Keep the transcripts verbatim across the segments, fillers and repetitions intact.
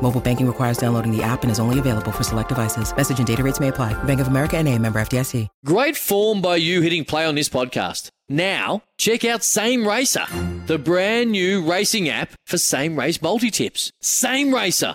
Mobile banking requires downloading the app and is only available for select devices. Message and data rates may apply. Bank of America N A, member F D I C. Great form by you hitting play on this podcast. Now, check out Same Racer, the brand new racing app for same race multi-tips. Same Racer.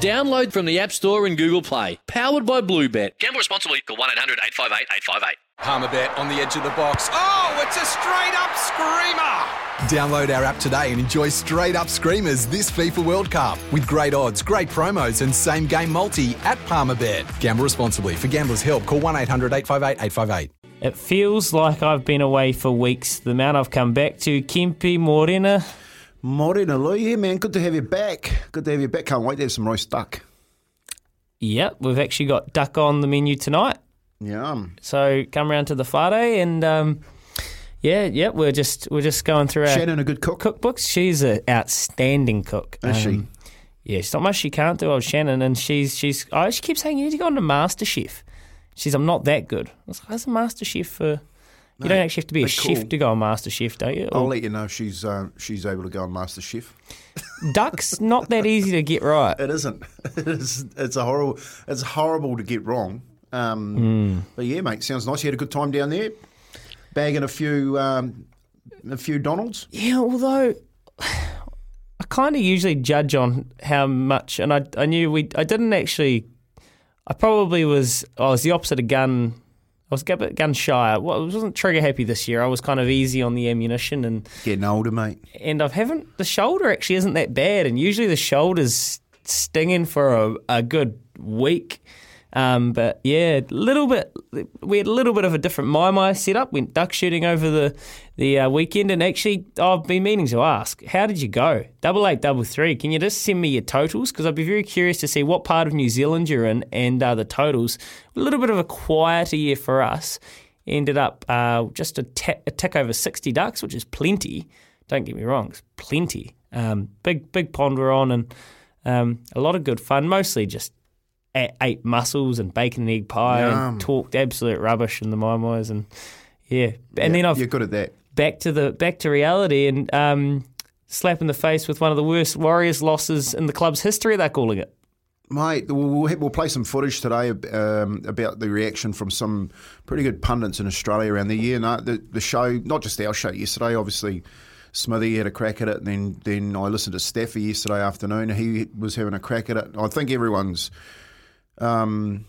Download from the App Store and Google Play. Powered by Bluebet. Gamble responsibly. Call one eight hundred eight five eight eight five eight. Palmerbet on the edge of the box. Oh, it's a straight-up screamer! Download our app today and enjoy straight-up screamers this FIFA World Cup with great odds, great promos and same-game multi at Palmerbet. Gamble responsibly. For Gamblers Help, call one eight hundred eight five eight eight five eight. It feels like I've been away for weeks. The amount I've come back to, Kempi, Morena. Morena, Louie here, man. Good to have you back. Good to have you back. Can't wait to have some roast duck. Yep, we've actually got duck on the menu tonight. Yum. So come round to the Friday and... Um, Yeah, yeah, we're just we're just going through our Shannon, a good cook. Cookbooks. She's an outstanding cook. Is um, she? Yeah, it's not much she can't do, old Shannon, and she's she's oh, she keeps saying you need to go on to MasterChef. She's I'm not that good. I was like, how's a MasterChef for? No, you don't actually have to be a cool. chef to go on MasterChef, don't you? Or, I'll let you know if she's uh, she's able to go on MasterChef. Duck's not that easy to get right. It isn't. It is. It's a horrible. It's horrible to get wrong. Um, mm. But yeah, mate, sounds nice. You had a good time down there. Bagging a few, um, a few Donalds. Yeah, although I kind of usually judge on how much, and I, I knew we, I didn't actually. I probably was, I was the opposite of gun. I was a bit gun shy. I wasn't trigger happy this year. I was kind of easy on the ammunition and getting older, mate. And I haven't. The shoulder actually isn't that bad, and usually the shoulder's stinging for a, a good week. Um, but yeah, little bit. We had a little bit of a different my my setup. Went duck shooting over the the uh, weekend, and actually, I've been meaning to ask, how did you go? Double eight, double three. Can you just send me your totals? Because I'd be very curious to see what part of New Zealand you're in and uh, the totals. A little bit of a quieter year for us. Ended up uh, just a, t- a tick over sixty ducks, which is plenty. Don't get me wrong, it's plenty. Um, big big pond we're on, and um, a lot of good fun. Mostly just. Ate mussels and bacon and egg pie Yum. And talked absolute rubbish in the my my's and yeah and yeah, then I've you're good at that back to the back to reality and um, slap in the face with one of the worst Warriors losses in the club's history, they're calling it, mate. We'll have, we'll play some footage today um, about the reaction from some pretty good pundits in Australia around the year. No, the the show, not just our show yesterday, obviously. Smithy had a crack at it, and then then I listened to Staffy yesterday afternoon. He was having a crack at it. I think everyone's. Um,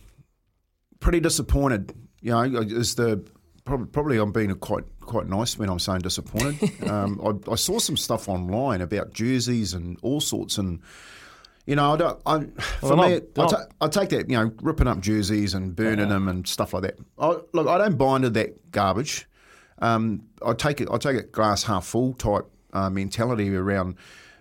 pretty disappointed, you know. Is the probably, probably I'm being quite quite nice when I'm saying disappointed. um, I, I saw some stuff online about jerseys and all sorts, and you know, I don't. I, for well, me, not, not. I, ta- I take that, you know, ripping up jerseys and burning yeah. them and stuff like that. I, look, I don't buy into that garbage. Um, I take it. I take it glass half full type uh, mentality around.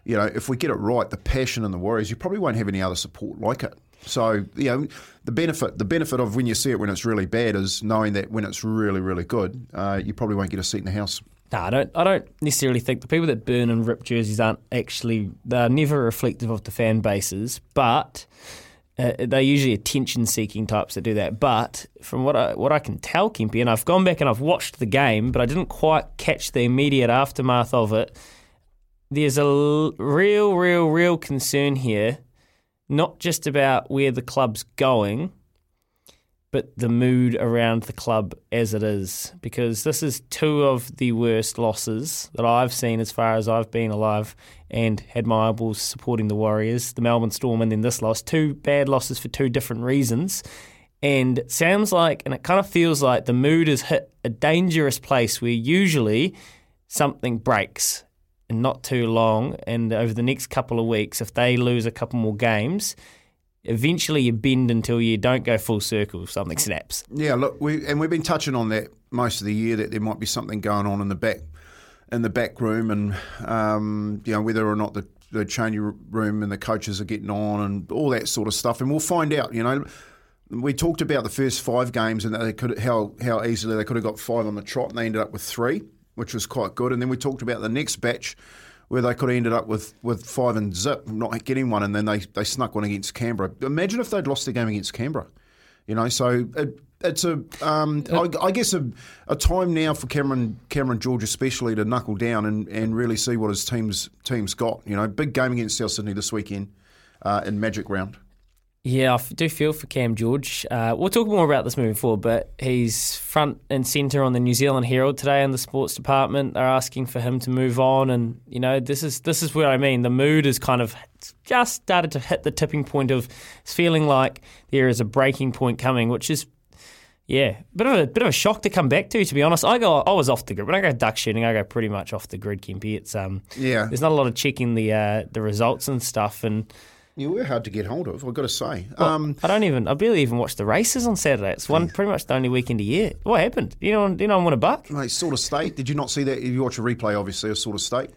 You know, if we get it right, the passion and the Warriors, you probably won't have any other support like it. So, you know, the benefit the benefit of when you see it when it's really bad is knowing that when it's really, really good, uh, you probably won't get a seat in the house. No, I don't I don't necessarily think the people that burn and rip jerseys aren't actually – they're never reflective of the fan bases, but uh, they're usually attention-seeking types that do that. But from what I, what I can tell, Kempi, and I've gone back and I've watched the game, but I didn't quite catch the immediate aftermath of it, there's a l- real, real, real concern here. Not just about where the club's going, but the mood around the club as it is. Because this is two of the worst losses that I've seen as far as I've been alive and had my eyeballs supporting the Warriors, the Melbourne Storm, and then this loss. Two bad losses for two different reasons. And sounds like, and it kind of feels like the mood has hit a dangerous place where usually something breaks and not too long. And over the next couple of weeks, if they lose a couple more games, eventually you bend until you don't go full circle, something snaps. Yeah, look, we and we've been touching on that most of the year, that there might be something going on in the back in the back room, and um, you know, whether or not the, the changing room and the coaches are getting on and all that sort of stuff. And we'll find out, you know. We talked about the first five games and that they could how how easily they could have got five on the trot, and they ended up with three, which was quite good. And then we talked about the next batch where they could have ended up with, with five and zip, not getting one, and then they, they snuck one against Canberra. Imagine if they'd lost the game against Canberra. You know, so it, it's a um, I, I guess a, a time now for Cameron Cameron George especially to knuckle down and, and really see what his team's team's got. You know, big game against South Sydney this weekend uh, in Magic Round. Yeah, I do feel for Cam George. Uh, we'll talk more about this moving forward, but he's front and centre on the New Zealand Herald today in the sports department. They're asking for him to move on, and you know, this is this is where I mean the mood is kind of just started to hit the tipping point of it's feeling like there is a breaking point coming, which is yeah, bit of a bit of a shock to come back to. To be honest, I go I was off the grid when I go duck shooting. I go pretty much off the grid, Kempy. It's um yeah. There's not a lot of checking the uh, the results and stuff and. You were hard to get hold of, I've got to say. Well, um, I don't even, I barely even watched the races on Saturday. It's one pretty much the only weekend a year. What happened? You know, you know, I won a buck. Mate, Sort of State. Did you not see that? You watched a replay, obviously, of Sort of State.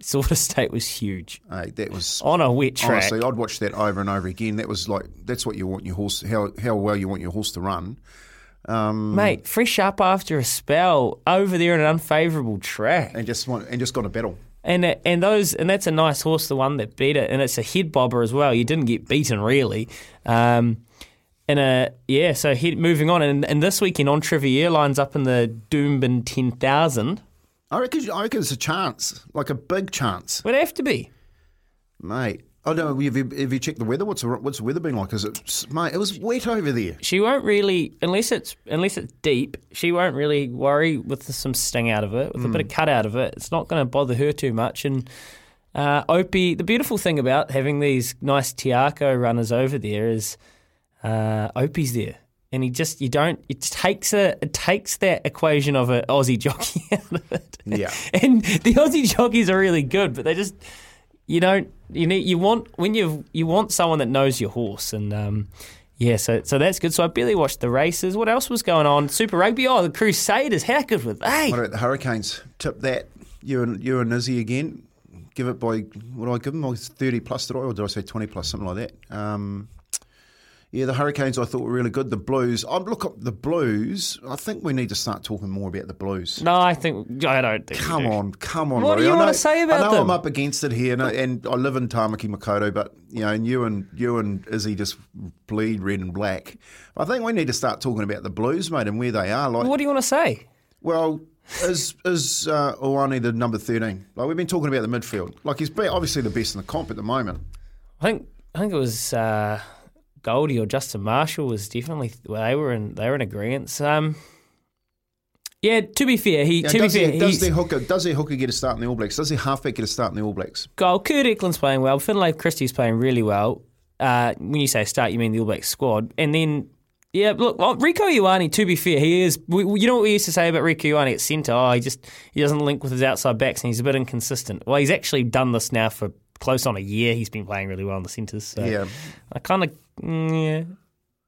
Sort of State was huge. Hey, that was on a wet track. Honestly, I'd watch that over and over again. That was like that's what you want your horse. How how well you want your horse to run. Um, Mate, fresh up after a spell over there in an unfavourable track, and just want, and just got a battle. And and those and that's a nice horse, the one that beat it, and it's a head bobber as well. You didn't get beaten really, um, and a yeah. So head, moving on, and, and this weekend on Trivia Airlines up in the Doombin ten thousand. I reckon I reckon it's a chance, like a big chance. Would have to be, mate. I don't know, have you, have you checked the weather? What's the, what's the weather been like? Is it, mate? It was wet over there. She won't really, unless it's unless it's deep. She won't really worry with some sting out of it, with mm. a bit of cut out of it. It's not going to bother her too much. And uh, Opie, the beautiful thing about having these nice Tiako runners over there is uh, Opie's there, and he just you don't it takes a it takes that equation of an Aussie jockey out of it. Yeah, and the Aussie jockeys are really good, but they just. You don't. You need. You want when you you want someone that knows your horse, and um, yeah. So so that's good. So I barely watched the races. What else was going on? Super Rugby. Oh, the Crusaders. How good were they? What about the Hurricanes? Tip that. You and you and Izzy again. Give it by. What did I give them? I was thirty plus. Did I or did I say twenty plus? Something like that. Um, yeah, the Hurricanes I thought were really good. The Blues. I look up the Blues. I think we need to start talking more about the Blues. No, I think I don't. think Come do. on, come on. What Rory. do you know, want to say about them? I know them? I'm up against it here, and I, and I live in Tamaki Makoto, but you know, and you and you and Izzy just bleed red and black. I think we need to start talking about the Blues, mate, and where they are. Like, what do you want to say? Well, is is uh, Iwani the number thirteen? Like we've been talking about the midfield. Like he's been obviously the best in the comp at the moment. I think I think it was. Uh... Goldie or Justin Marshall was definitely well, they were in they were in agreement. Um, yeah, to be fair, he yeah, to be fair, he, does their hooker does their hooker get a start in the All Blacks? Does their halfback get a start in the All Blacks? Goal. Kurt Eklund's playing well. Finlay Christie's playing really well. Uh, when you say start, you mean the All Blacks squad. And then yeah, look, well, Rico Iwani. To be fair, he is. We, you know what we used to say about Rico Iwani at centre? Oh, he just he doesn't link with his outside backs, and he's a bit inconsistent. Well, he's actually done this now for close on a year. He's been playing really well in the centres. So yeah, I kind of. Mm,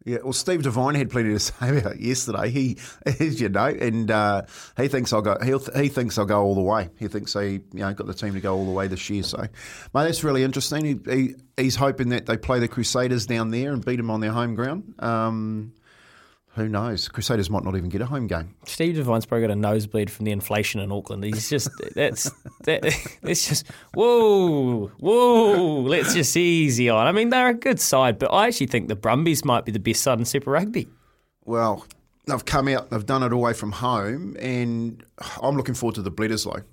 yeah. Yeah. Well, Steve Devine had plenty to say about it yesterday. He, as you know, and uh, he thinks I'll go. He he thinks I'll go all the way. He thinks he you know got the team to go all the way this year. So, mate, that's really interesting. He, he he's hoping that they play the Crusaders down there and beat them on their home ground. Um, who knows? Crusaders might not even get a home game. Steve Devine's probably got a nosebleed from the inflation in Auckland. He's just that's that. It's just whoa, whoa. Let's just easy on. I mean, they're a good side, but I actually think the Brumbies might be the best side in Super Rugby. Well, they've come out, they've done it away from home, and I'm looking forward to the Bledisloe.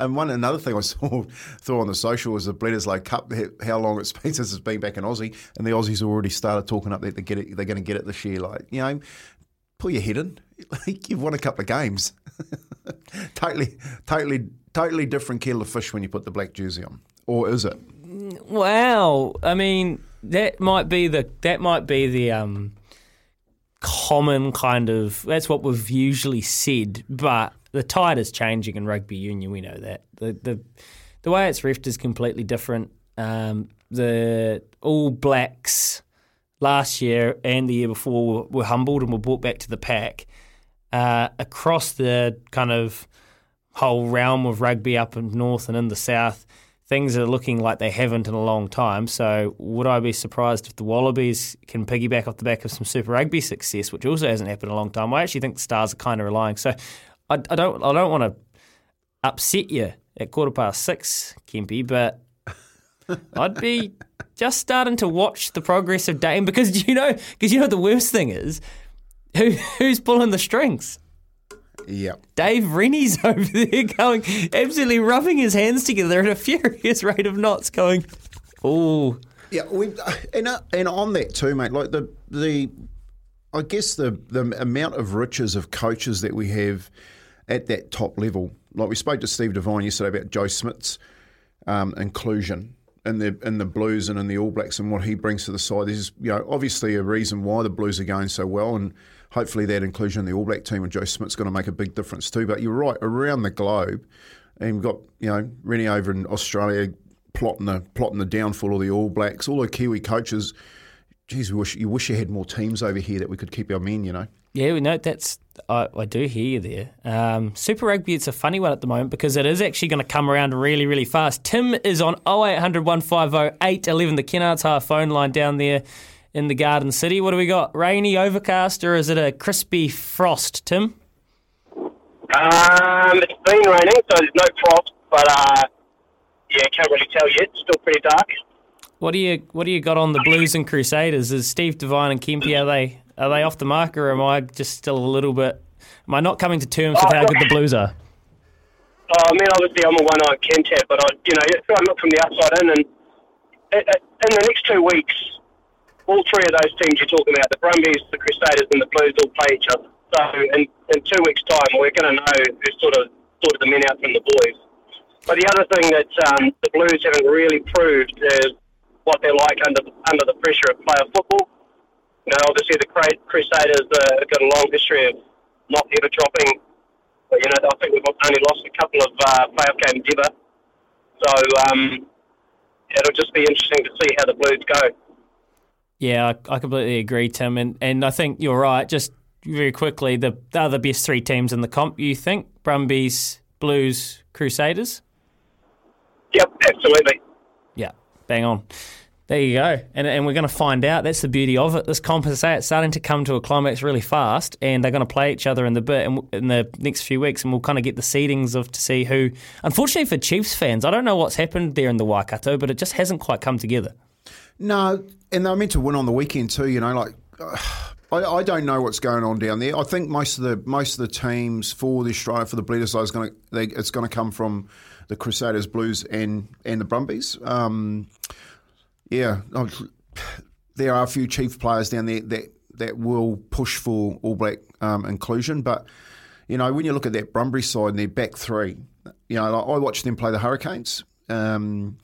And one another thing I saw through on the social was the Bledisloe Cup. How long it's been since it's been back in Aussie, and the Aussies already started talking up that they get it, they're going to get it this year. Like you know, pull your head in. You've won a couple of games. totally, totally, totally different kettle of fish when you put the black jersey on, or is it? Wow, I mean that might be the that might be the um. common kind of, that's what we've usually said, but the tide is changing in rugby union. We know that. The the, the way it's reffed is completely different. Um, the All Blacks last year and the year before were, were humbled and were brought back to the pack. Uh, across the kind of whole realm of rugby up in north and in the south, things are looking like they haven't in a long time. So would I be surprised if the Wallabies can piggyback off the back of some Super Rugby success, which also hasn't happened in a long time? I actually think the Stars are kind of relying. So I, I don't I don't want to upset you at quarter past six, Kempy, but I'd be just starting to watch the progress of Dame, because you know, because you know the worst thing is who who's pulling the strings. Yep. Dave Rennie's over there going, absolutely rubbing his hands together at a furious rate of knots, going, oh. Yeah, we, and uh, and on that too, mate, like the the, I guess the the amount of riches of coaches that we have at that top level. Like we spoke to Steve Devine yesterday about Joe Smith's um, inclusion in the in the Blues and in the All Blacks and what he brings to the side. There's, you know, obviously a reason why the Blues are going so well, and hopefully that inclusion in the All Black team and Joe Smith's going to make a big difference too. But you're right, around the globe, and we've got, you know, Rennie over in Australia plotting the plotting the downfall of the All Blacks. All the Kiwi coaches, geez, we wish you wish you had more teams over here that we could keep our men. You know. Yeah, we know that's. I, I do hear you there. Um, Super Rugby, it's a funny one at the moment because it is actually going to come around really, really fast. Tim is on oh eight hundred, one five oh, eight one one, the Kennards Half phone line down there in the Garden City. What do we got? Rainy, overcast, or is it a crispy frost, Tim? Um, it's been raining, so there's no frost, but uh, yeah, can't really tell yet. It's still pretty dark. What do you What do you got on the Blues and Crusaders? Is Steve Devine and Kempy, are they are they off the mark, or am I just still a little bit? Am I not coming to terms with oh, how good the Blues are? Oh, I mean, obviously I'm a one-eyed Kentat, but I, you know, I look from the outside in, and in the next two weeks. All three of those teams you're talking about, the Brumbies, the Crusaders and the Blues, all play each other. So in, in two weeks' time, we're going to know who's sort of sorted the men out from the boys. But the other thing that um, the Blues haven't really proved is what they're like under under the pressure of playoff football. You know, obviously the Crusaders uh, have got a long history of not ever dropping. But, you know, I think we've only lost a couple of uh, playoff games ever. So um, it'll just be interesting to see how the Blues go. Yeah, I, I completely agree, Tim, and, and I think you're right. Just very quickly, the, the other best three teams in the comp, you think? Brumbies, Blues, Crusaders? Yep, absolutely. Yeah, bang on. There you go. And and we're going to find out. That's the beauty of it. This comp, as I say, it's starting to come to a climax really fast, and they're going to play each other in the bit in, in the next few weeks, and we'll kind of get the seedings of to see who. Unfortunately for Chiefs fans, I don't know what's happened there in the Waikato, but it just hasn't quite come together. No, and they were meant to win on the weekend too. You know, like uh, I, I don't know what's going on down there. I think most of the most of the teams for the Australia for the Blues side is going to they, it's going to come from the Crusaders, Blues, and and the Brumbies. Um, yeah, I, there are a few Chief players down there that that will push for All Black um, inclusion, but you know, when you look at that Brumbies side and their back three, you know, like, I watched them play the Hurricanes, um,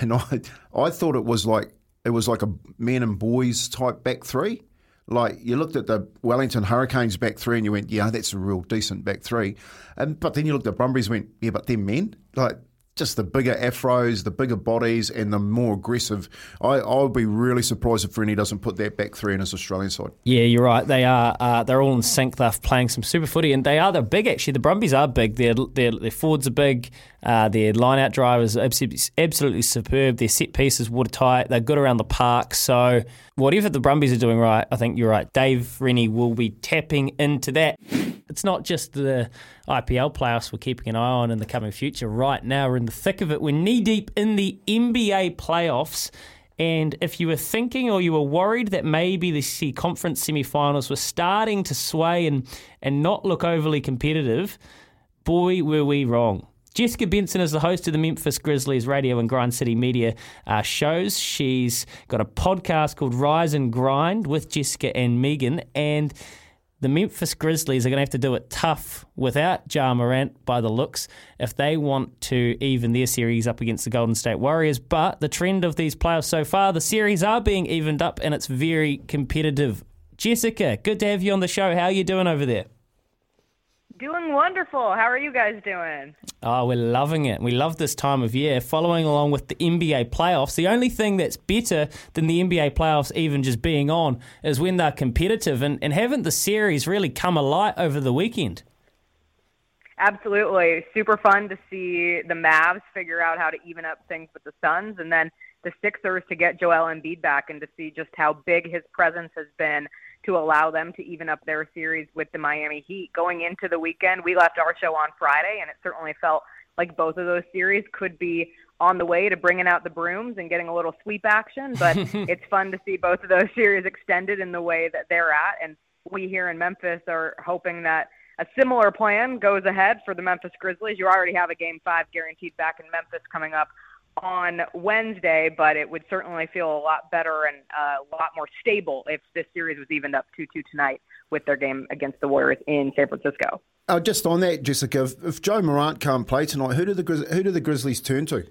and I I thought it was like. It was like a men and boys type back three. Like you looked at the Wellington Hurricanes back three and you went, yeah, that's a real decent back three. And but then you looked at Brumbies and went, yeah, but they're men. Like just the bigger afros, the bigger bodies and the more aggressive. I, I would be really surprised if Rennie doesn't put that back three in his Australian side. Yeah, you're right. They are, uh, they're all in sync. They're playing some super footy and they are, they're big actually. The Brumbies are big. Their, their, their forwards are big. Uh, their line-out drive is absolutely, absolutely superb. Their set piece is watertight. They're good around the park. So whatever the Brumbies are doing right, I think you're right. Dave Rennie will be tapping into that. It's not just the I P L playoffs we're keeping an eye on in the coming future. Right now, we're in the thick of it. We're knee-deep in the N B A playoffs. And if you were thinking or you were worried that maybe the conference semifinals were starting to sway and, and not look overly competitive, boy, were we wrong. Jessica Benson is the host of the Memphis Grizzlies radio and Grind City Media uh, shows. She's got a podcast called Rise and Grind with Jessica and Megan, and the Memphis Grizzlies are going to have to do it tough without Ja Morant by the looks if they want to even their series up against the Golden State Warriors. But the trend of these playoffs so far, the series are being evened up and it's very competitive. Jessica, good to have you on the show. How are you doing over there? Doing wonderful. How are you guys doing? Oh, we're loving it. We love this time of year. Following along with the N B A playoffs, the only thing that's better than the N B A playoffs even just being on is when they're competitive, and, and haven't the series really come alight over the weekend? Absolutely. Super fun to see the Mavs figure out how to even up things with the Suns, and then the Sixers to get Joel Embiid back and to see just how big his presence has been to allow them to even up their series with the Miami Heat. Going into the weekend, we left our show on Friday, and it certainly felt like both of those series could be on the way to bringing out the brooms and getting a little sweep action, but it's fun to see both of those series extended in the way that they're at, and we here in Memphis are hoping that a similar plan goes ahead for the Memphis Grizzlies. You already have a Game five guaranteed back in Memphis coming up on Wednesday, but it would certainly feel a lot better and uh, a lot more stable if this series was evened up two two tonight with their game against the Warriors in San Francisco. Oh, just on that, Jessica, if, if Ja Morant can't play tonight, who do the Grizz- who do the Grizzlies turn to?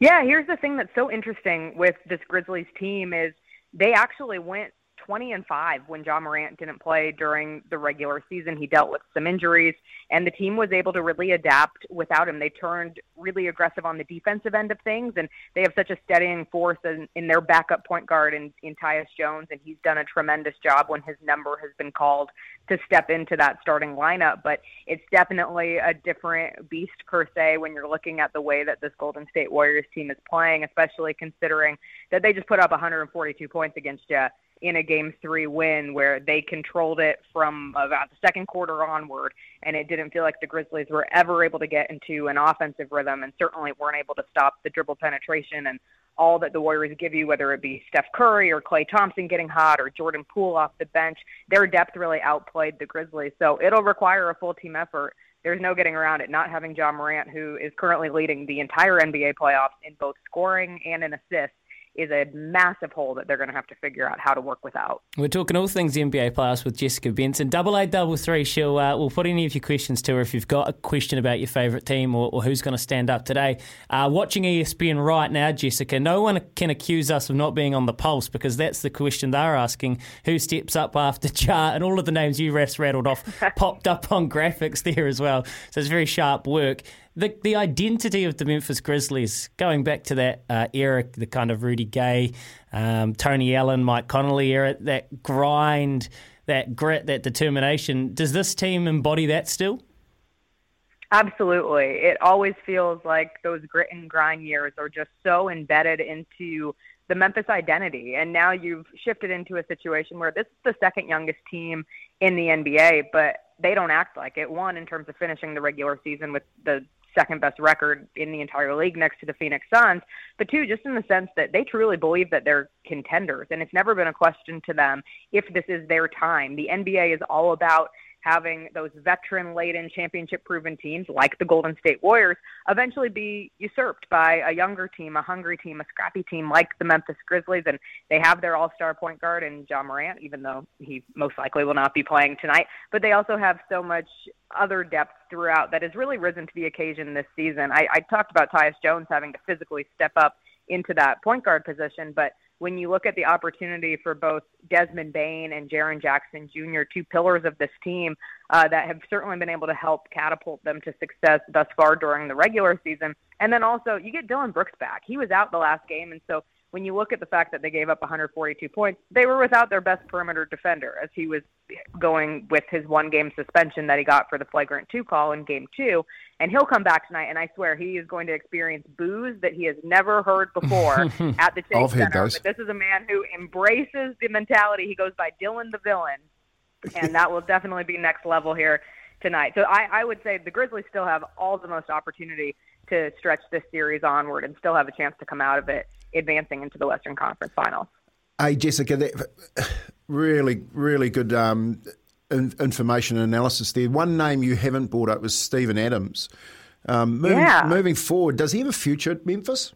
Yeah, here's the thing that's so interesting with this Grizzlies team is they actually went twenty and five when Ja Morant didn't play during the regular season. He dealt with some injuries, and the team was able to really adapt without him. They turned really aggressive on the defensive end of things, and they have such a steadying force in, in their backup point guard in, in Tyus Jones, and he's done a tremendous job when his number has been called to step into that starting lineup. But it's definitely a different beast, per se, when you're looking at the way that this Golden State Warriors team is playing, especially considering that they just put up one hundred forty-two points against you in a game three win where they controlled it from about the second quarter onward, and it didn't feel like the Grizzlies were ever able to get into an offensive rhythm, and certainly weren't able to stop the dribble penetration and all that the Warriors give you, whether it be Steph Curry or Klay Thompson getting hot or Jordan Poole off the bench. Their depth really outplayed the Grizzlies, so it'll require a full team effort. There's no getting around it, not having Ja Morant, who is currently leading the entire N B A playoffs in both scoring and in assists, is a massive hole that they're going to have to figure out how to work without. We're talking all things N B A playoffs with Jessica Benson. Double eight, double three. She'll uh, we'll put any of your questions to her if you've got a question about your favourite team or, or who's going to stand up today. Uh, watching E S P N right now, Jessica. No one can accuse us of not being on the pulse, because that's the question they're asking: who steps up after Ja? And all of the names you rattled off popped up on graphics there as well. So it's very sharp work. The the identity of the Memphis Grizzlies, going back to that uh, era, the kind of Rudy Gay, um, Tony Allen, Mike Connolly era, that grind, that grit, that determination, does this team embody that still? Absolutely. It always feels like those grit and grind years are just so embedded into the Memphis identity, and now you've shifted into a situation where this is the second youngest team in the N B A, but they don't act like it. One, in terms of finishing the regular season with the second best record in the entire league next to the Phoenix Suns, but two, just in the sense that they truly believe that they're contenders, and it's never been a question to them if this is their time. The N B A is all about having those veteran-laden, championship-proven teams like the Golden State Warriors eventually be usurped by a younger team, a hungry team, a scrappy team like the Memphis Grizzlies, and they have their all-star point guard in Ja Morant, even though he most likely will not be playing tonight, but they also have so much other depth throughout that has really risen to the occasion this season. I, I talked about Tyus Jones having to physically step up into that point guard position, but when you look at the opportunity for both Desmond Bain and Jaren Jackson Junior, two pillars of this team uh, that have certainly been able to help catapult them to success thus far during the regular season. And then also you get Dylan Brooks back. He was out the last game. And so when you look at the fact that they gave up one hundred forty-two points, they were without their best perimeter defender, as he was going with his one game suspension that he got for the flagrant two call in game two. And he'll come back tonight, and I swear he is going to experience boos that he has never heard before at the Chase Center. But this is a man who embraces the mentality. He goes by Dylan the Villain, and that will definitely be next level here tonight. So I, I would say the Grizzlies still have all the most opportunity to stretch this series onward and still have a chance to come out of it advancing into the Western Conference Finals. Hey, Jessica, that really, really good um, in, information and analysis there. One name you haven't brought up was Steven Adams. Um, moving, yeah. moving forward, does he have a future at Memphis?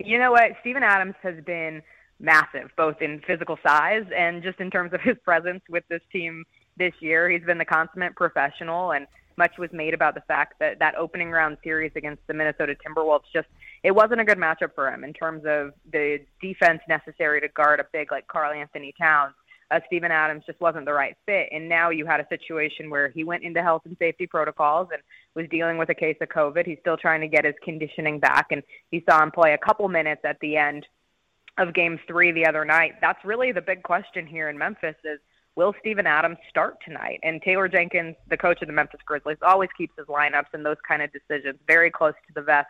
You know what? Steven Adams has been massive, both in physical size and just in terms of his presence with this team this year. He's been the consummate professional, and much was made about the fact that that opening round series against the Minnesota Timberwolves, just it wasn't a good matchup for him in terms of the defense necessary to guard a big like Karl Anthony Towns. Uh, Steven Adams just wasn't the right fit. And now you had a situation where he went into health and safety protocols and was dealing with a case of COVID. He's still trying to get his conditioning back. And you saw him play a couple minutes at the end of game three the other night. That's really the big question here in Memphis is, will Steven Adams start tonight? And Taylor Jenkins, the coach of the Memphis Grizzlies, always keeps his lineups and those kind of decisions very close to the vest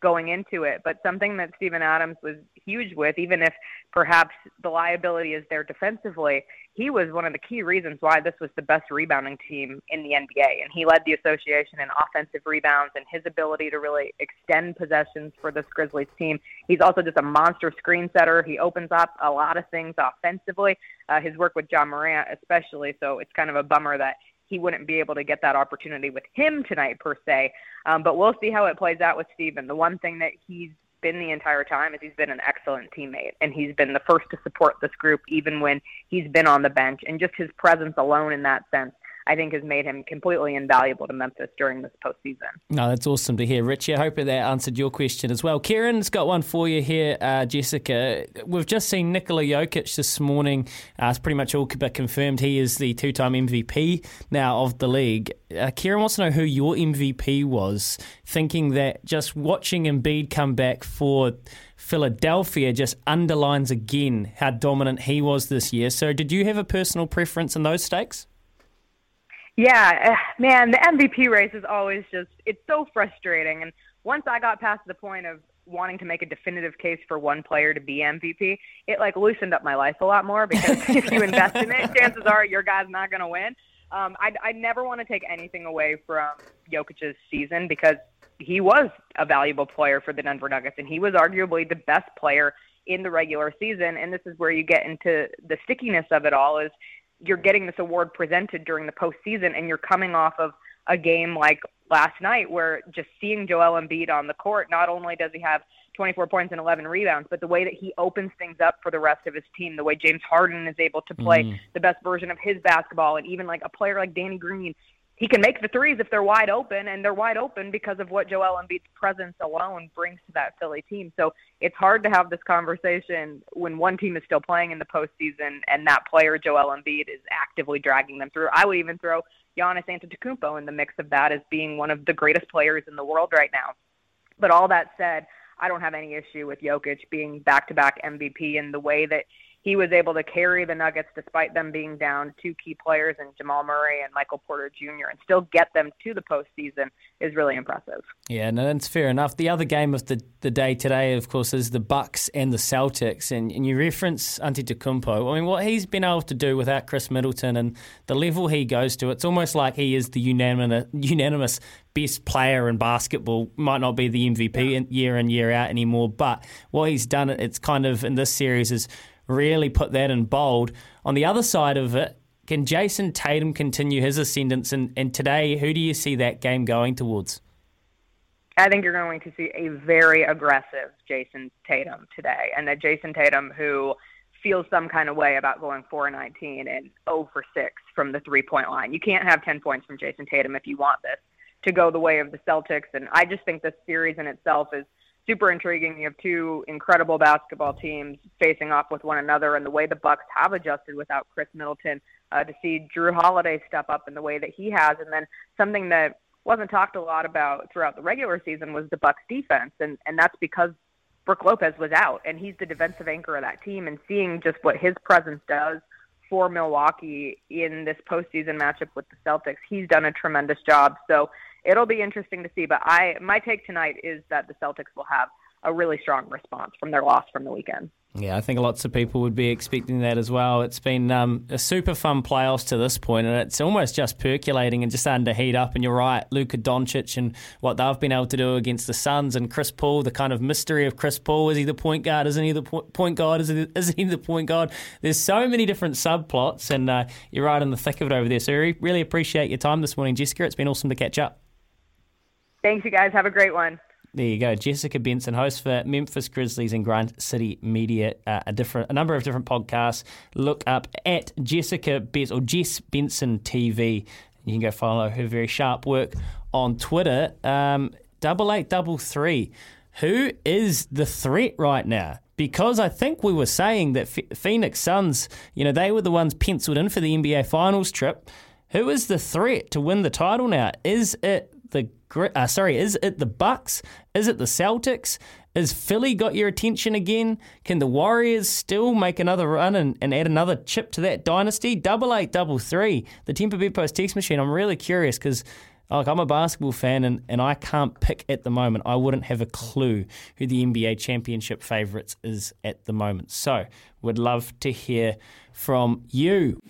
going into it. But something that Steven Adams was huge with, even if perhaps the liability is there defensively, he was one of the key reasons why this was the best rebounding team in the N B A. And he led the association in offensive rebounds and his ability to really extend possessions for this Grizzlies team. He's also just a monster screen setter. He opens up a lot of things offensively, uh, his work with Ja Morant especially. So it's kind of a bummer that he wouldn't be able to get that opportunity with him tonight per se. Um, but we'll see how it plays out with Steven. The one thing that he's been the entire time is he's been an excellent teammate, and he's been the first to support this group even when he's been on the bench. And just his presence alone in that sense, I think, has made him completely invaluable to Memphis during this postseason. No, that's awesome to hear, Richie. I hope that answered your question as well. Kieran's got one for you here, uh, Jessica. We've just seen Nikola Jokic this morning. Uh, it's pretty much all but confirmed. He is the two-time M V P now of the league. Uh, Kieran wants to know who your M V P was, thinking that just watching Embiid come back for Philadelphia just underlines again how dominant he was this year. So did you have a personal preference in those stakes? Yeah, man, the M V P race is always just, it's so frustrating. And once I got past the point of wanting to make a definitive case for one player to be M V P, it like loosened up my life a lot more because if you invest in it, chances are your guy's not going to win. Um, I, I never want to take anything away from Jokic's season because he was a valuable player for the Denver Nuggets and he was arguably the best player in the regular season. And this is where you get into the stickiness of it all is, you're getting this award presented during the postseason and you're coming off of a game like last night where just seeing Joel Embiid on the court, not only does he have twenty-four points and eleven rebounds, but the way that he opens things up for the rest of his team, the way James Harden is able to play mm. the best version of his basketball, and even like a player like Danny Green, he can make the threes if they're wide open, and they're wide open because of what Joel Embiid's presence alone brings to that Philly team. So it's hard to have this conversation when one team is still playing in the postseason and that player, Joel Embiid, is actively dragging them through. I would even throw Giannis Antetokounmpo in the mix of that as being one of the greatest players in the world right now. But all that said, I don't have any issue with Jokic being back-to-back M V P and the way that he was able to carry the Nuggets despite them being down two key players in Jamal Murray and Michael Porter Junior and still get them to the postseason is really impressive. Yeah, no, that's fair enough. The other game of the, the day today, of course, is the Bucks and the Celtics. And, and you reference Antetokounmpo. I mean, what he's been able to do without Chris Middleton and the level he goes to, it's almost like he is the unanimous, unanimous best player in basketball. Might not be the M V P yeah. year in, year out anymore, but what he's done, it's kind of in this series is really put that in bold. On the other side of it, can Jason Tatum continue his ascendance? And, and today, who do you see that game going towards? I think you're going to see a very aggressive Jason Tatum today. And a Jason Tatum who feels some kind of way about going four for nineteen and zero for six from the three-point line. You can't have ten points from Jason Tatum if you want this to go the way of the Celtics. And I just think this series in itself is super intriguing. You have two incredible basketball teams facing off with one another, and the way the Bucks have adjusted without Chris Middleton, uh, to see Drew Holiday step up in the way that he has. And then something that wasn't talked a lot about throughout the regular season was the Bucks defense, and, and that's because Brook Lopez was out, and he's the defensive anchor of that team. And seeing just what his presence does for Milwaukee in this postseason matchup with the Celtics, he's done a tremendous job. So it'll be interesting to see, but I my take tonight is that the Celtics will have a really strong response from their loss from the weekend. Yeah, I think lots of people would be expecting that as well. It's been um, a super fun playoffs to this point, and it's almost just percolating and just starting to heat up. And you're right, Luka Doncic and what they've been able to do against the Suns and Chris Paul, the kind of mystery of Chris Paul. Is he the point guard? Isn't he the po- point guard? Isn't he, isn't he the point guard? There's so many different subplots, and uh, you're right in the thick of it over there. So really appreciate your time this morning, Jessica. It's been awesome to catch up. Thanks, you guys. Have a great one. There you go. Jessica Benson, host for Memphis Grizzlies and Grant City Media, uh, a different, a number of different podcasts. Look up at Jessica Benson or Jess Benson T V You can go follow her very sharp work on Twitter. Um, double eight double three. Who is the threat right now? Because I think we were saying that F- Phoenix Suns, you know, they were the ones penciled in for the N B A Finals trip. Who is the threat to win the title now? Is it the uh, sorry? Is it the Bucks? Is it the Celtics? Is Philly got your attention again? Can the Warriors still make another run and, and add another chip to that dynasty? Double eight, double three. The Temper Bedpost text machine. I'm really curious because, like, I'm a basketball fan and, and I can't pick at the moment. I wouldn't have a clue who the N B A championship favourites is at the moment. So, would love to hear from you.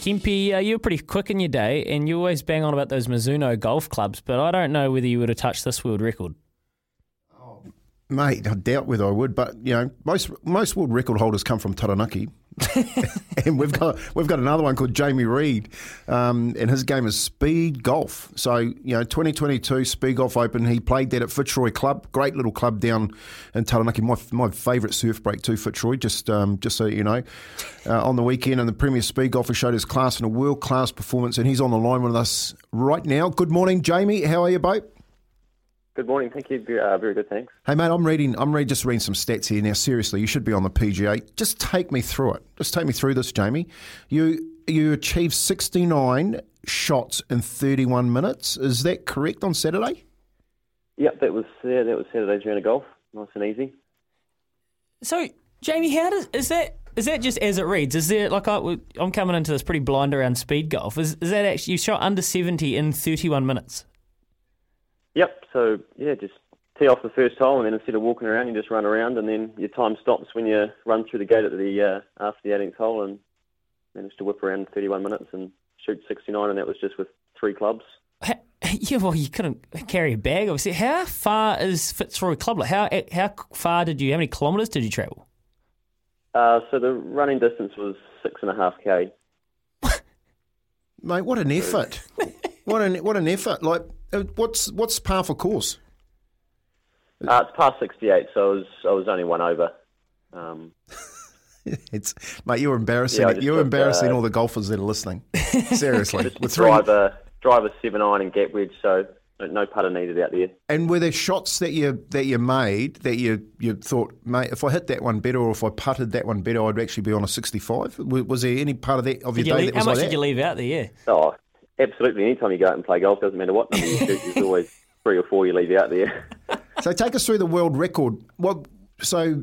Kempi, uh, you were pretty quick in your day and you always bang on about those Mizuno golf clubs, but I don't know whether you would have touched this world record. Oh, mate, I doubt whether I would, but you know, most most world record holders come from Taranaki. And we've got we've got another one called Jamie Reid, um, and his game is speed golf. So, you know, twenty twenty-two Speed Golf Open, he played that at Fitzroy Club, great little club down in Taranaki. My my favourite surf break too, Fitzroy, just um, just so you know. Uh, on the weekend, and the Premier Speed Golfer showed his class in a world-class performance, and he's on the line with us right now. Good morning, Jamie. How are you, boat? Good morning. Thank you. Uh, very good, thanks. Hey, mate, I'm reading I'm read, just reading some stats here. Now, seriously, you should be on the P G A. Just take me through it. Just take me through this, Jamie. You you achieved sixty-nine shots in thirty-one minutes. Is that correct on Saturday? Yep, that was uh, that was Saturday's round of golf. Nice and easy. So, Jamie, how does is that is that just as it reads? Is there like I, I'm coming into this pretty blind around speed golf? Is is that actually you shot under seventy in thirty-one minutes? Yep, so, yeah, just tee off the first hole, and then instead of walking around, you just run around, and then your time stops when you run through the gate at the uh, after the eighteenth hole, and managed to whip around thirty-one minutes and shoot sixty-nine, and that was just with three clubs. How, yeah, well, you couldn't carry a bag, obviously. How far is Fitzroy Club? Like, how how far did you, how many kilometres did you travel? Uh, so the running distance was six and a half K. Mate, what an effort. What an what an effort. Like, what's what's par for course? Uh, it's par sixty-eight, so I was I was only one over. Um, it's mate, you're embarrassing. Yeah, you're embarrassing uh, all the golfers that are listening. Seriously, with driver driver seven iron and gap wedge, so no putter needed out there. And were there shots that you that you made that you, you thought, mate, if I hit that one better, or if I putted that one better, I'd actually be on a sixty-five? Was there any part of that of your day that was like that? How much did you leave out there? Yeah. Oh. Absolutely. Anytime you go out and play golf, doesn't matter what number you shoot, there's always three or four you leave out there. So take us through the world record. What? So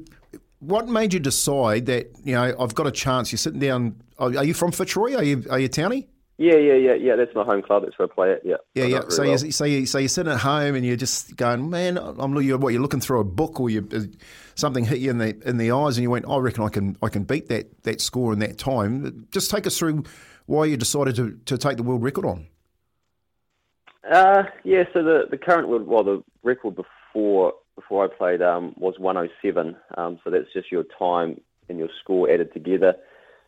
what made you decide that, you know, I've got a chance? You're sitting down. Are you from Fitzroy? Are you are you townie? Yeah, yeah, yeah, yeah. That's my home club. That's where I play it. Yeah, yeah, yeah. So well. you so you so you're sitting at home and you're just going, man, I'm looking. What you're looking through a book, or you something hit you in the in the eyes, and you went, I reckon I can I can beat that that score in that time. Just take us through why you decided to, to take the world record on. Uh, yeah, so the, the current world, well, the record before before I played um, was one oh seven. Um, so that's just your time and your score added together.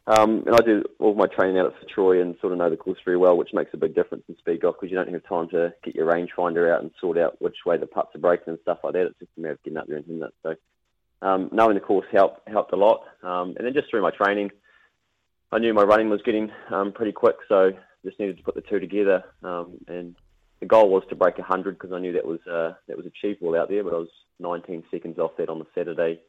Um, and I do all my training out at Fitzroy and sort of know the course very well, which makes a big difference in speed golf because you don't have time to get your rangefinder out and sort out which way the putts are breaking and stuff like that. It's just a matter of getting up there and hitting it. So um, knowing the course helped helped a lot. Um, and then just through my training, I knew my running was getting um, pretty quick, so just needed to put the two together. Um, and the goal was to break one hundred because I knew that was uh, that was achievable out there. But I was nineteen seconds off that on the Saturday,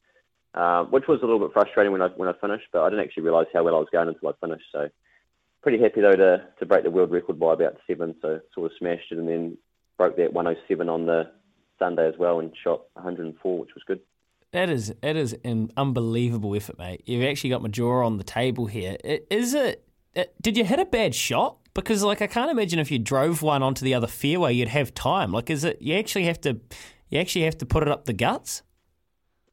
uh, which was a little bit frustrating when I when I finished. But I didn't actually realise how well I was going until I finished. So pretty happy though to to break the world record by about seven. So sort of smashed it, and then broke that one oh seven on the Sunday as well, and shot one oh four, which was good. That is that is an unbelievable effort, mate. You've actually got my jaw on the table here. Is it, it? Did you hit a bad shot? Because like I can't imagine if you drove one onto the other fairway, you'd have time. Like, is it? You actually have to. You actually have to put it up the guts.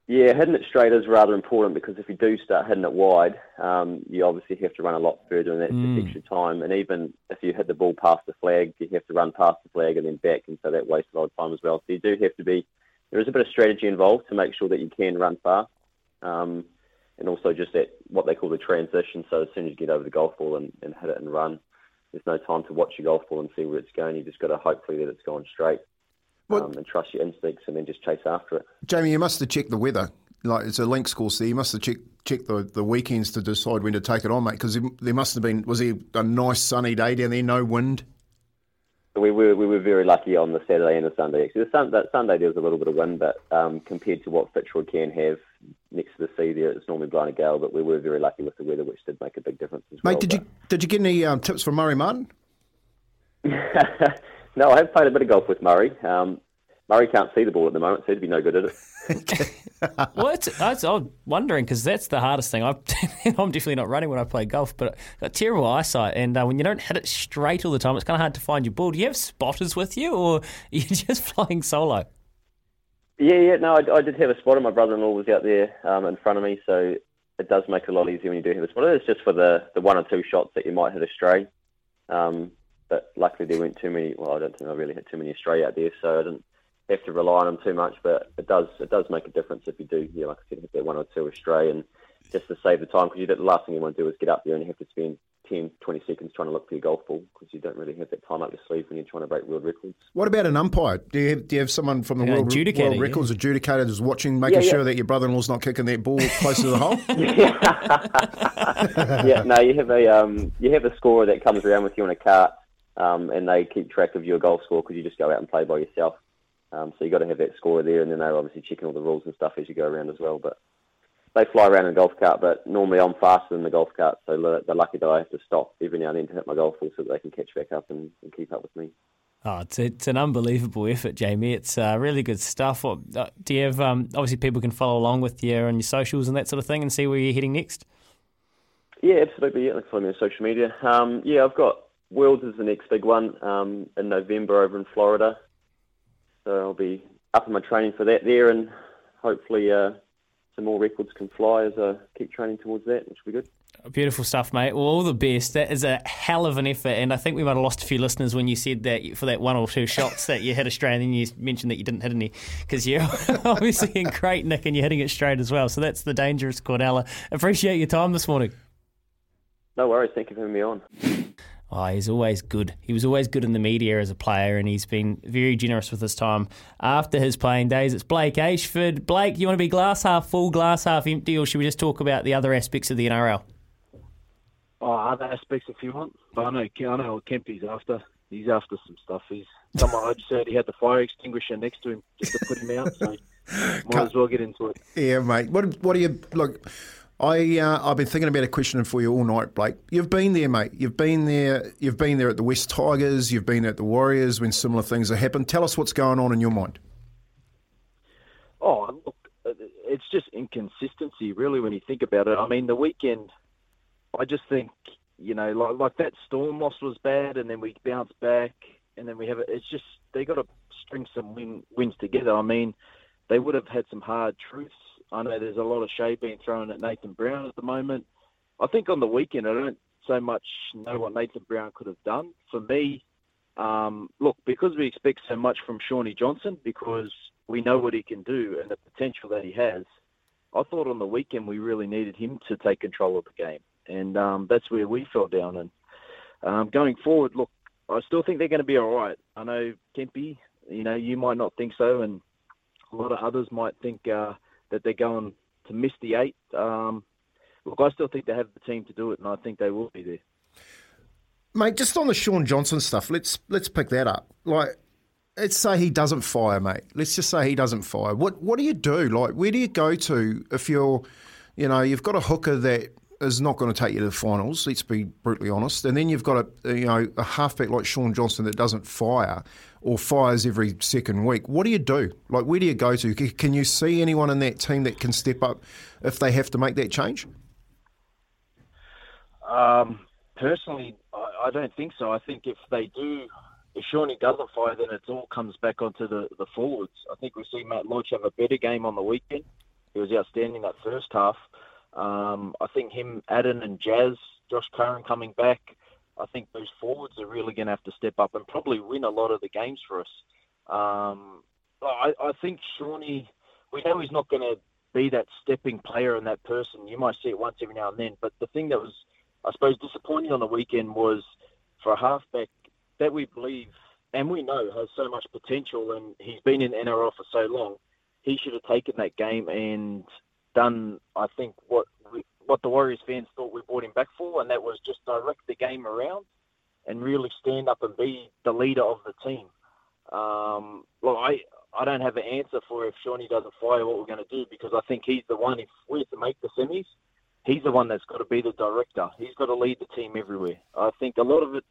Yeah, hitting it straight is rather important because if you do start hitting it wide, um, you obviously have to run a lot further, and that's mm. just extra time. And even if you hit the ball past the flag, you have to run past the flag and then back, and so that wastes a lot of time as well. So you do have to be. There is a bit of strategy involved to make sure that you can run fast, um, and also just that what they call the transition. So as soon as you get over the golf ball and, and hit it and run, there's no time to watch your golf ball and see where it's going. You just got to hopefully that it's gone straight, um, and trust your instincts, and then just chase after it. Jamie, you must have checked the weather. like it's a links course there. You must have checked check the, the weekends to decide when to take it on, mate, because there must have been, was there a nice sunny day down there, no wind? We were we were very lucky on the Saturday and the Sunday. Actually, the sun, that Sunday there was a little bit of wind, but um, compared to what Fitzroy can have next to the sea, there it's normally blowing a gale. But we were very lucky with the weather, which did make a big difference as well. Mate, did but... you did you get any um, tips from Murray Martin? No, I have played a bit of golf with Murray. Um, Murray can't see the ball at the moment, so he'd be no good at it. Well, it's, I, was, I was wondering, because that's the hardest thing. I've, I'm definitely not running when I play golf, but I've got terrible eyesight, and uh, when you don't hit it straight all the time, it's kind of hard to find your ball. Do you have spotters with you, or are you just flying solo? Yeah, yeah, no, I, I did have a spotter. My brother-in-law was out there um, in front of me, so it does make it a lot easier when you do have a spotter. It's just for the, the one or two shots that you might hit astray. Um, but luckily there weren't too many, well, I don't think I really hit too many astray out there, so I didn't have to rely on them too much, but it does it does make a difference if you do, yeah, like I said, hit that one or two astray, and just to save the time, because the last thing you want to do is get up there and you have to spend ten, twenty seconds trying to look for your golf ball, because you don't really have that time up your sleeve when you're trying to break world records. What about an umpire? Do you have, do you have someone from the yeah, world, world records yeah. adjudicator that's watching, making yeah, yeah. sure that your brother-in-law's not kicking that ball close to the hole? Yeah. yeah, no, you have a um, you have a scorer that comes around with you on a cart, um, and they keep track of your golf score because you just go out and play by yourself. Um, so you got to have that scorer there, and then they're obviously checking all the rules and stuff as you go around as well. But they fly around in a golf cart, but normally I'm faster than the golf cart, so they're lucky that I have to stop every now and then to hit my golf ball so that they can catch back up and, and keep up with me. Oh, it's, it's an unbelievable effort, Jamie. It's uh, really good stuff. What, uh, do you have, um, obviously people can follow along with you on your socials and that sort of thing and see where you're heading next? Yeah, absolutely. Yeah, they can follow me on social media. Um, yeah, I've got Worlds is the next big one um, in November over in Florida. So I'll be up in my training for that there, and hopefully uh, some more records can fly as I keep training towards that, which will be good. Beautiful stuff, mate. Well, all the best. That is a hell of an effort, and I think we might have lost a few listeners when you said that for that one or two shots that you hit a straight, and then you mentioned that you didn't hit any, because you're obviously in great nick and you're hitting it straight as well. So that's the dangerous Cordella. Appreciate your time this morning. No worries. Thank you for having me on. Oh, he's always good. He was always good in the media as a player, and he's been very generous with his time after his playing days. It's Blake Ashford. Blake, you want to be glass half full, glass half empty, or should we just talk about the other aspects of the N R L? Oh, other aspects if you want. But I know, I know what Kempy's after. He's after some stuff. He's someone I just heard he had the fire extinguisher next to him just to put him out, so might Can't, as well get into it. Yeah, mate. What, what do you... Look... I, uh, I've been thinking about a question for you all night, Blake. You've been there, mate. You've been there. You've been there at the West Tigers. You've been at the Warriors when similar things have happened. Tell us what's going on in your mind. Oh, look, it's just inconsistency, really, when you think about it. I mean, the weekend, I just think, you know, like, like that Storm loss was bad, and then we bounce back, and then we have it. It's just they got to string some win, wins together. I mean, they would have had some hard truths. I know there's a lot of shade being thrown at Nathan Brown at the moment. I think on the weekend, I don't so much know what Nathan Brown could have done. For me, um, look, because we expect so much from Shawnee Johnson, because we know what he can do and the potential that he has, I thought on the weekend we really needed him to take control of the game. And um, that's where we fell down. And um, going forward, look, I still think they're going to be all right. I know, Kempy, you know, you might not think so, and a lot of others might think... Uh, that they're going to miss the eight. Um, look, I still think they have the team to do it, and I think they will be there. Mate, just on the Shaun Johnson stuff, let's let's pick that up. Like, let's say he doesn't fire, mate. Let's just say he doesn't fire. What what do you do? Like, where do you go to if you're, you know, you've got a hooker that is not going to take you to the finals, let's be brutally honest, and then you've got a, you know, a halfback like Shaun Johnson that doesn't fire or fires every second week. What do you do? Like, where do you go to? Can you see anyone in that team that can step up if they have to make that change? Um, personally, I, I don't think so. I think if they do, if Shaun doesn't fire, then it all comes back onto the, the forwards. I think we see Matt Lodge have a better game on the weekend. He was outstanding that first half. Um, I think him, Adam and Jazz, Josh Curran coming back, I think those forwards are really going to have to step up and probably win a lot of the games for us. Um, I, I think Shawnee, we know he's not going to be that stepping player and that person. You might see it once every now and then, but the thing that was, I suppose, disappointing on the weekend was for a halfback that we believe and we know has so much potential, and he's been in N R L for so long, he should have taken that game and done, I think, what we, what the Warriors fans thought we brought him back for, and that was just direct the game around and really stand up and be the leader of the team. Um, look, I, I don't have an answer for if Shauney doesn't fire what we're going to do, because I think he's the one, if we're to make the semis, he's the one that's got to be the director. He's got to lead the team everywhere. I think a lot of it,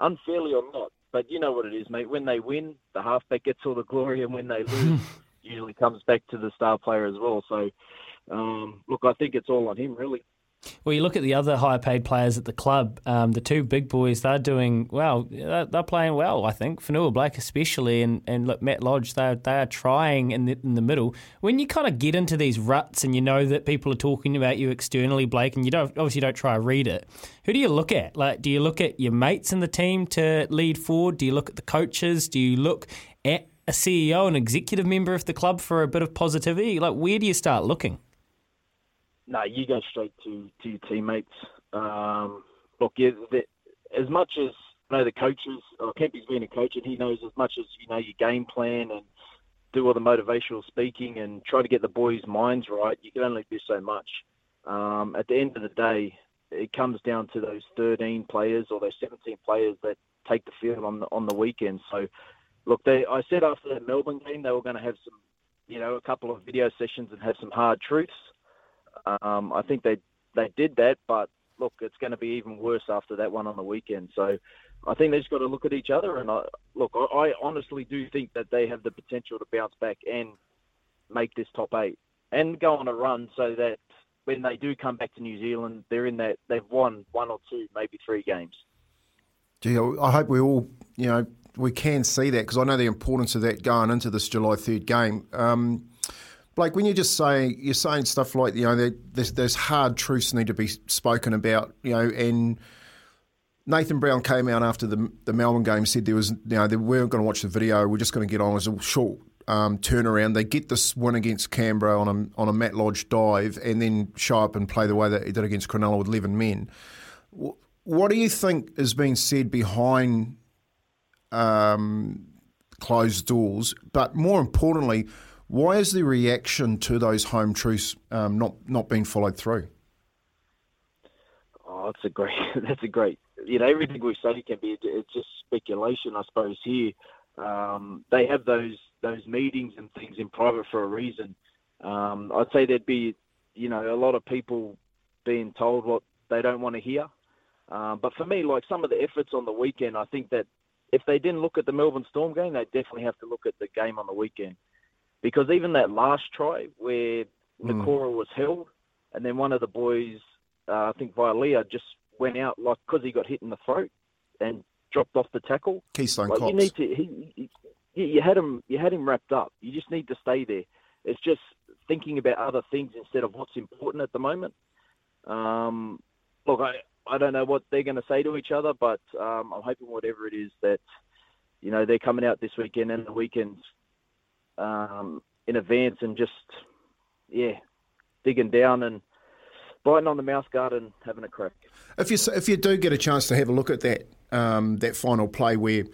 unfairly or not, but you know what it is, mate. When they win, the halfback gets all the glory, and when they lose, usually comes back to the star player as well. So, um, look, I think it's all on him, really. Well, you look at the other high-paid players at the club, um, the two big boys, they're doing well. They're, they're playing well, I think. Fanua Black especially, and, and look, Matt Lodge, they they are trying in the, in the middle. When you kind of get into these ruts and you know that people are talking about you externally, Blake, and you don't obviously don't try to read it, who do you look at? Like, do you look at your mates in the team to lead forward? Do you look at the coaches? Do you look at a C E O, an executive member of the club for a bit of positivity? Like, where do you start looking? No, you go straight to, to your teammates. Um, look, yeah, the, as much as I you know the coaches, or Kempy's been a coach, and he knows as much as you know your game plan and do all the motivational speaking and try to get the boys' minds right, you can only do so much. Um, at the end of the day, it comes down to those thirteen players or those seventeen players that take the field on the, on the weekend. So, look, they, I said after that Melbourne game they were going to have some, you know, a couple of video sessions and have some hard truths. Um, I think they they did that, but look, it's going to be even worse after that one on the weekend. So I think they just got to look at each other. And I, look, I, I honestly do think that they have the potential to bounce back and make this top eight and go on a run so that when they do come back to New Zealand, they're in that they've won one or two, maybe three games. Gee, I hope we all, you know, we can see that, because I know the importance of that going into this July third game. Um Blake, when you're just saying you're saying stuff like, you know, there's, there's hard truths need to be spoken about, you know, and Nathan Brown came out after the the Melbourne game, said there was, you know, they weren't going to watch the video, we're just going to get on as a short um, turnaround. They get this win against Canberra on a on a Matt Lodge dive, and then show up and play the way that he did against Cronulla with eleven men. What do you think is being said behind um, closed doors? But more importantly, why is the reaction to those home truths um, not, not being followed through? Oh, that's a great, that's a great, you know, everything we say can be, it's just speculation, I suppose, here. Um, they have those, those meetings and things in private for a reason. Um, I'd say there'd be, you know, a lot of people being told what they don't want to hear. Um, but for me, like some of the efforts on the weekend, I think that if they didn't look at the Melbourne Storm game, they definitely have to look at the game on the weekend. Because even that last try where Nakora mm. was held, and then one of the boys, uh, I think Vialia, just went out like because he got hit in the throat and dropped off the tackle. Keystone like, Cops. You need to. He, he, you had him. You had him wrapped up. You just need to stay there. It's just thinking about other things instead of what's important at the moment. Um, look, I I don't know what they're going to say to each other, but um, I'm hoping whatever it is that you know they're coming out this weekend and the weekends. Um, in advance and just, yeah, digging down and biting on the mouse guard and having a crack. If you if you do get a chance to have a look at that um, that final play where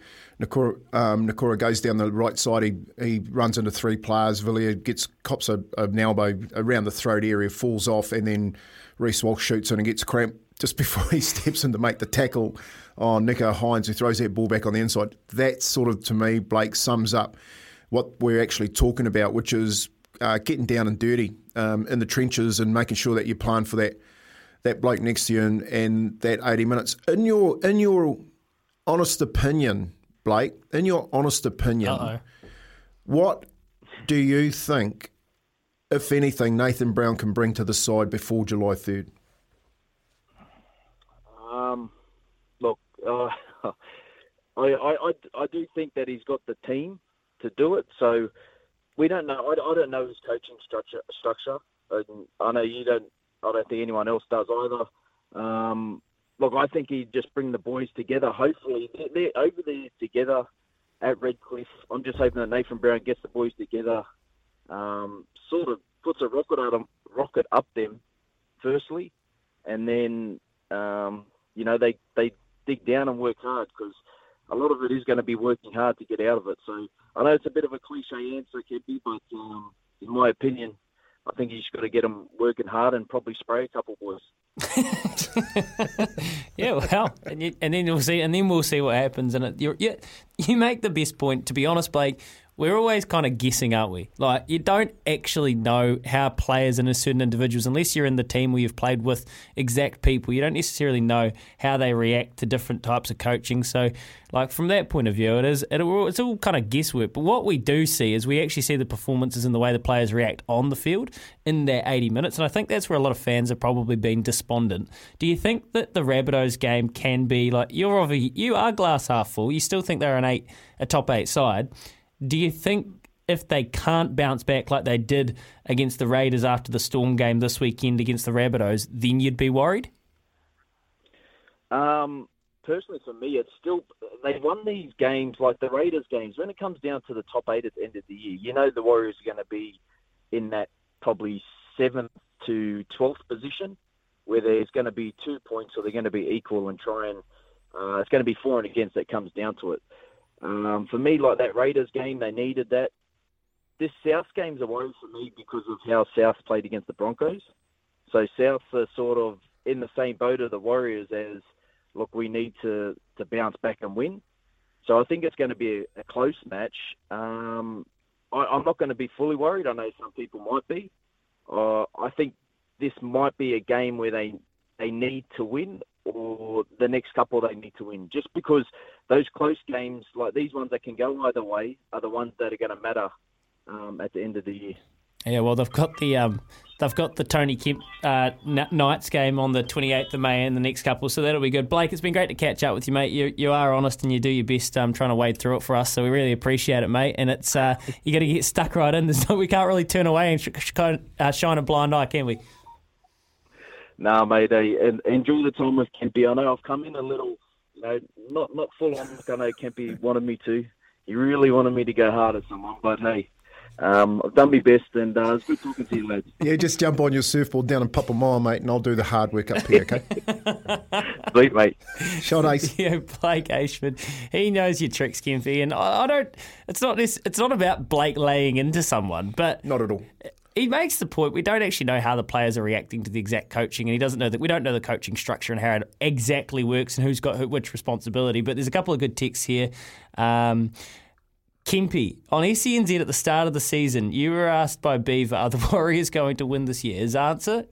Nakora, um, Nakora goes down the right side, he, he runs into three players, Villiers gets cops a, an elbow around the throat area, falls off, and then Reece Walsh shoots in and gets cramped just before he steps in to make the tackle on Nico Hines, who throws that ball back on the inside. That sort of, to me, Blake, sums up what we're actually talking about, which is uh, getting down and dirty um, in the trenches and making sure that you're playing for that that bloke next to you and, and that eighty minutes. In your in your honest opinion, Blake, in your honest opinion, Uh-oh. what do you think, if anything, Nathan Brown can bring to the side before July third? Um, look, uh, I, I, I, I do think that he's got the team to do it, so we don't know. I, I don't know his coaching structure. Structure, and I know you don't. I don't think anyone else does either. Um, look, I think he'd just bring the boys together. Hopefully, they're, they're over there together at Redcliffe. I'm just hoping that Nathan Brown gets the boys together, um, sort of puts a rocket out them, rocket up them, firstly, and then um, you know they they dig down and work hard, because a lot of it is going to be working hard to get out of it. So I know it's a bit of a cliche answer, Kempy, but um, in my opinion, I think you just got to get them working hard and probably spray a couple of boys. Yeah, well, and, you, and then we'll see, and then we'll see what happens. And it, you're, you, you make the best point. To be honest, Blake, we're always kind of guessing, aren't we? Like, you don't actually know how players and certain individuals, unless you're in the team where you've played with exact people, you don't necessarily know how they react to different types of coaching. So, like, from that point of view, it is it, it's all kind of guesswork. But what we do see is we actually see the performances and the way the players react on the field in that eighty minutes, and I think that's where a lot of fans have probably been despondent. Do you think that the Rabbitohs game can be, like, you're obviously, you are glass half full, you still think they're an eight, a top eight side. Do you think if they can't bounce back like they did against the Raiders after the Storm game this weekend against the Rabbitohs, then you'd be worried? Um, personally, for me, it's still... They've won these games, like the Raiders games. When it comes down to the top eight at the end of the year, you know the Warriors are going to be in that probably seventh to twelfth position where there's going to be two points or they're going to be equal and try and... Uh, it's going to be for and against that comes down to it. Um, for me, like that Raiders game, they needed that. This South game's a worry for me because of how South played against the Broncos. So South are sort of in the same boat of the Warriors as, look, we need to, to bounce back and win. So I think it's going to be a, a close match. Um, I, I'm not going to be fully worried. I know some people might be. Uh, I think this might be a game where they they need to win, or the next couple they need to win. Just because those close games, like these ones that can go either way, are the ones that are going to matter um, at the end of the year. Yeah, well, they've got the um, they've got the Tony Kemp uh, Knights game on the twenty-eighth of May in the next couple, so that'll be good. Blake, it's been great to catch up with you, mate. You you are honest and you do your best um, trying to wade through it for us, so we really appreciate it, mate. And it's uh, you got to get stuck right in. There's no, we can't really turn away and sh- sh- uh, shine a blind eye, can we? Nah, mate, and enjoy the time with Kempy. I know I've come in a little, you know, not, not full on. I know Kempy wanted me to. He really wanted me to go hard at someone, but hey, um, I've done my best, and uh, it's good talking to you, lads. Yeah, just jump on your surfboard down and pop a mile, mate, and I'll do the hard work up here, okay? Sweet, mate. Shot Ace. Yeah, Blake Ashford. He knows your tricks, Kempy, and I, I don't, it's not this, it's not about Blake laying into someone, but. Not at all. He makes the point, we don't actually know how the players are reacting to the exact coaching, and he doesn't know that we don't know the coaching structure and how it exactly works and who's got who, which responsibility. But there's a couple of good texts here. Um, Kempy, on S C N Z at the start of the season, you were asked by Beaver, are the Warriors going to win this year? His answer,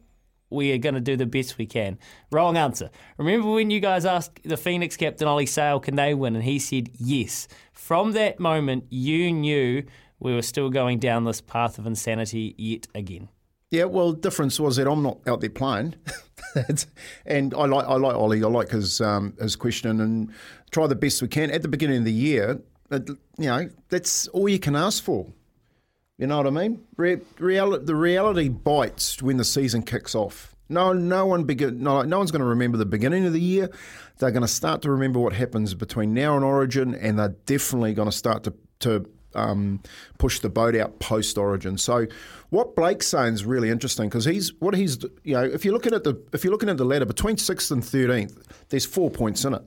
we are going to do the best we can. Wrong answer. Remember when you guys asked the Phoenix captain, Ollie Sale, can they win? And he said yes. From that moment, you knew we were still going down this path of insanity yet again. Yeah, well, the difference was that I'm not out there playing. And I like I like Ollie. I like his um, his question and try the best we can. At the beginning of the year, you know, that's all you can ask for. You know what I mean? Re- reali- the reality bites when the season kicks off. No, no one begin. No, no one's going to remember the beginning of the year. They're going to start to remember what happens between now and Origin, and they're definitely going to start to to Um, push the boat out post-Origin. So what Blake's saying is really interesting because he's what he's you know if you're looking at the if you're looking at the ladder between sixth and thirteenth, there's four points in it.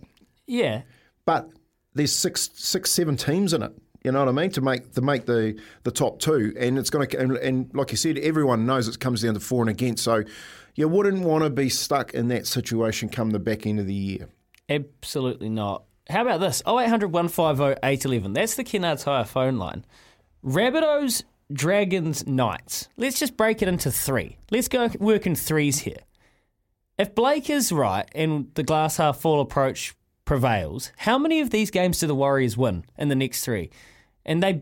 Yeah, but there's six six seven teams in it. You know what I mean to make to make the the top two, and it's going to and, and like you said, everyone knows it comes down to for and against. So you wouldn't want to be stuck in that situation come the back end of the year. Absolutely not. How about this? oh eight hundred, one five oh, eight eleven. That's the Kennard's Hire phone line. Rabbitohs, Dragons, Knights. Let's just break it into three. Let's go work in threes here. If Blake is right and the glass half full approach prevails, how many of these games do the Warriors win in the next three? And they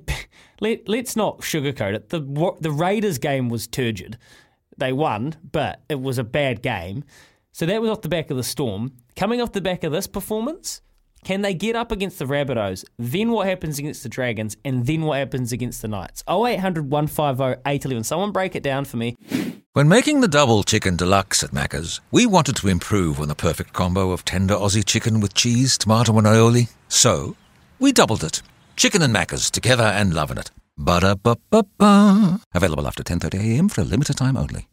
let, let's not sugarcoat it. The, the Raiders game was turgid. They won, but it was a bad game. So that was off the back of the Storm. Coming off the back of this performance... Can they get up against the Rabbitohs? Then what happens against the Dragons? And then what happens against the Knights? oh eight hundred, one five oh, eight eleven. Someone break it down for me. When making the double chicken deluxe at Macca's, we wanted to improve on the perfect combo of tender Aussie chicken with cheese, tomato and aioli. So we doubled it. Chicken and Macca's together and loving it. Ba-da-ba-ba-ba. Available after ten thirty a m for a limited time only.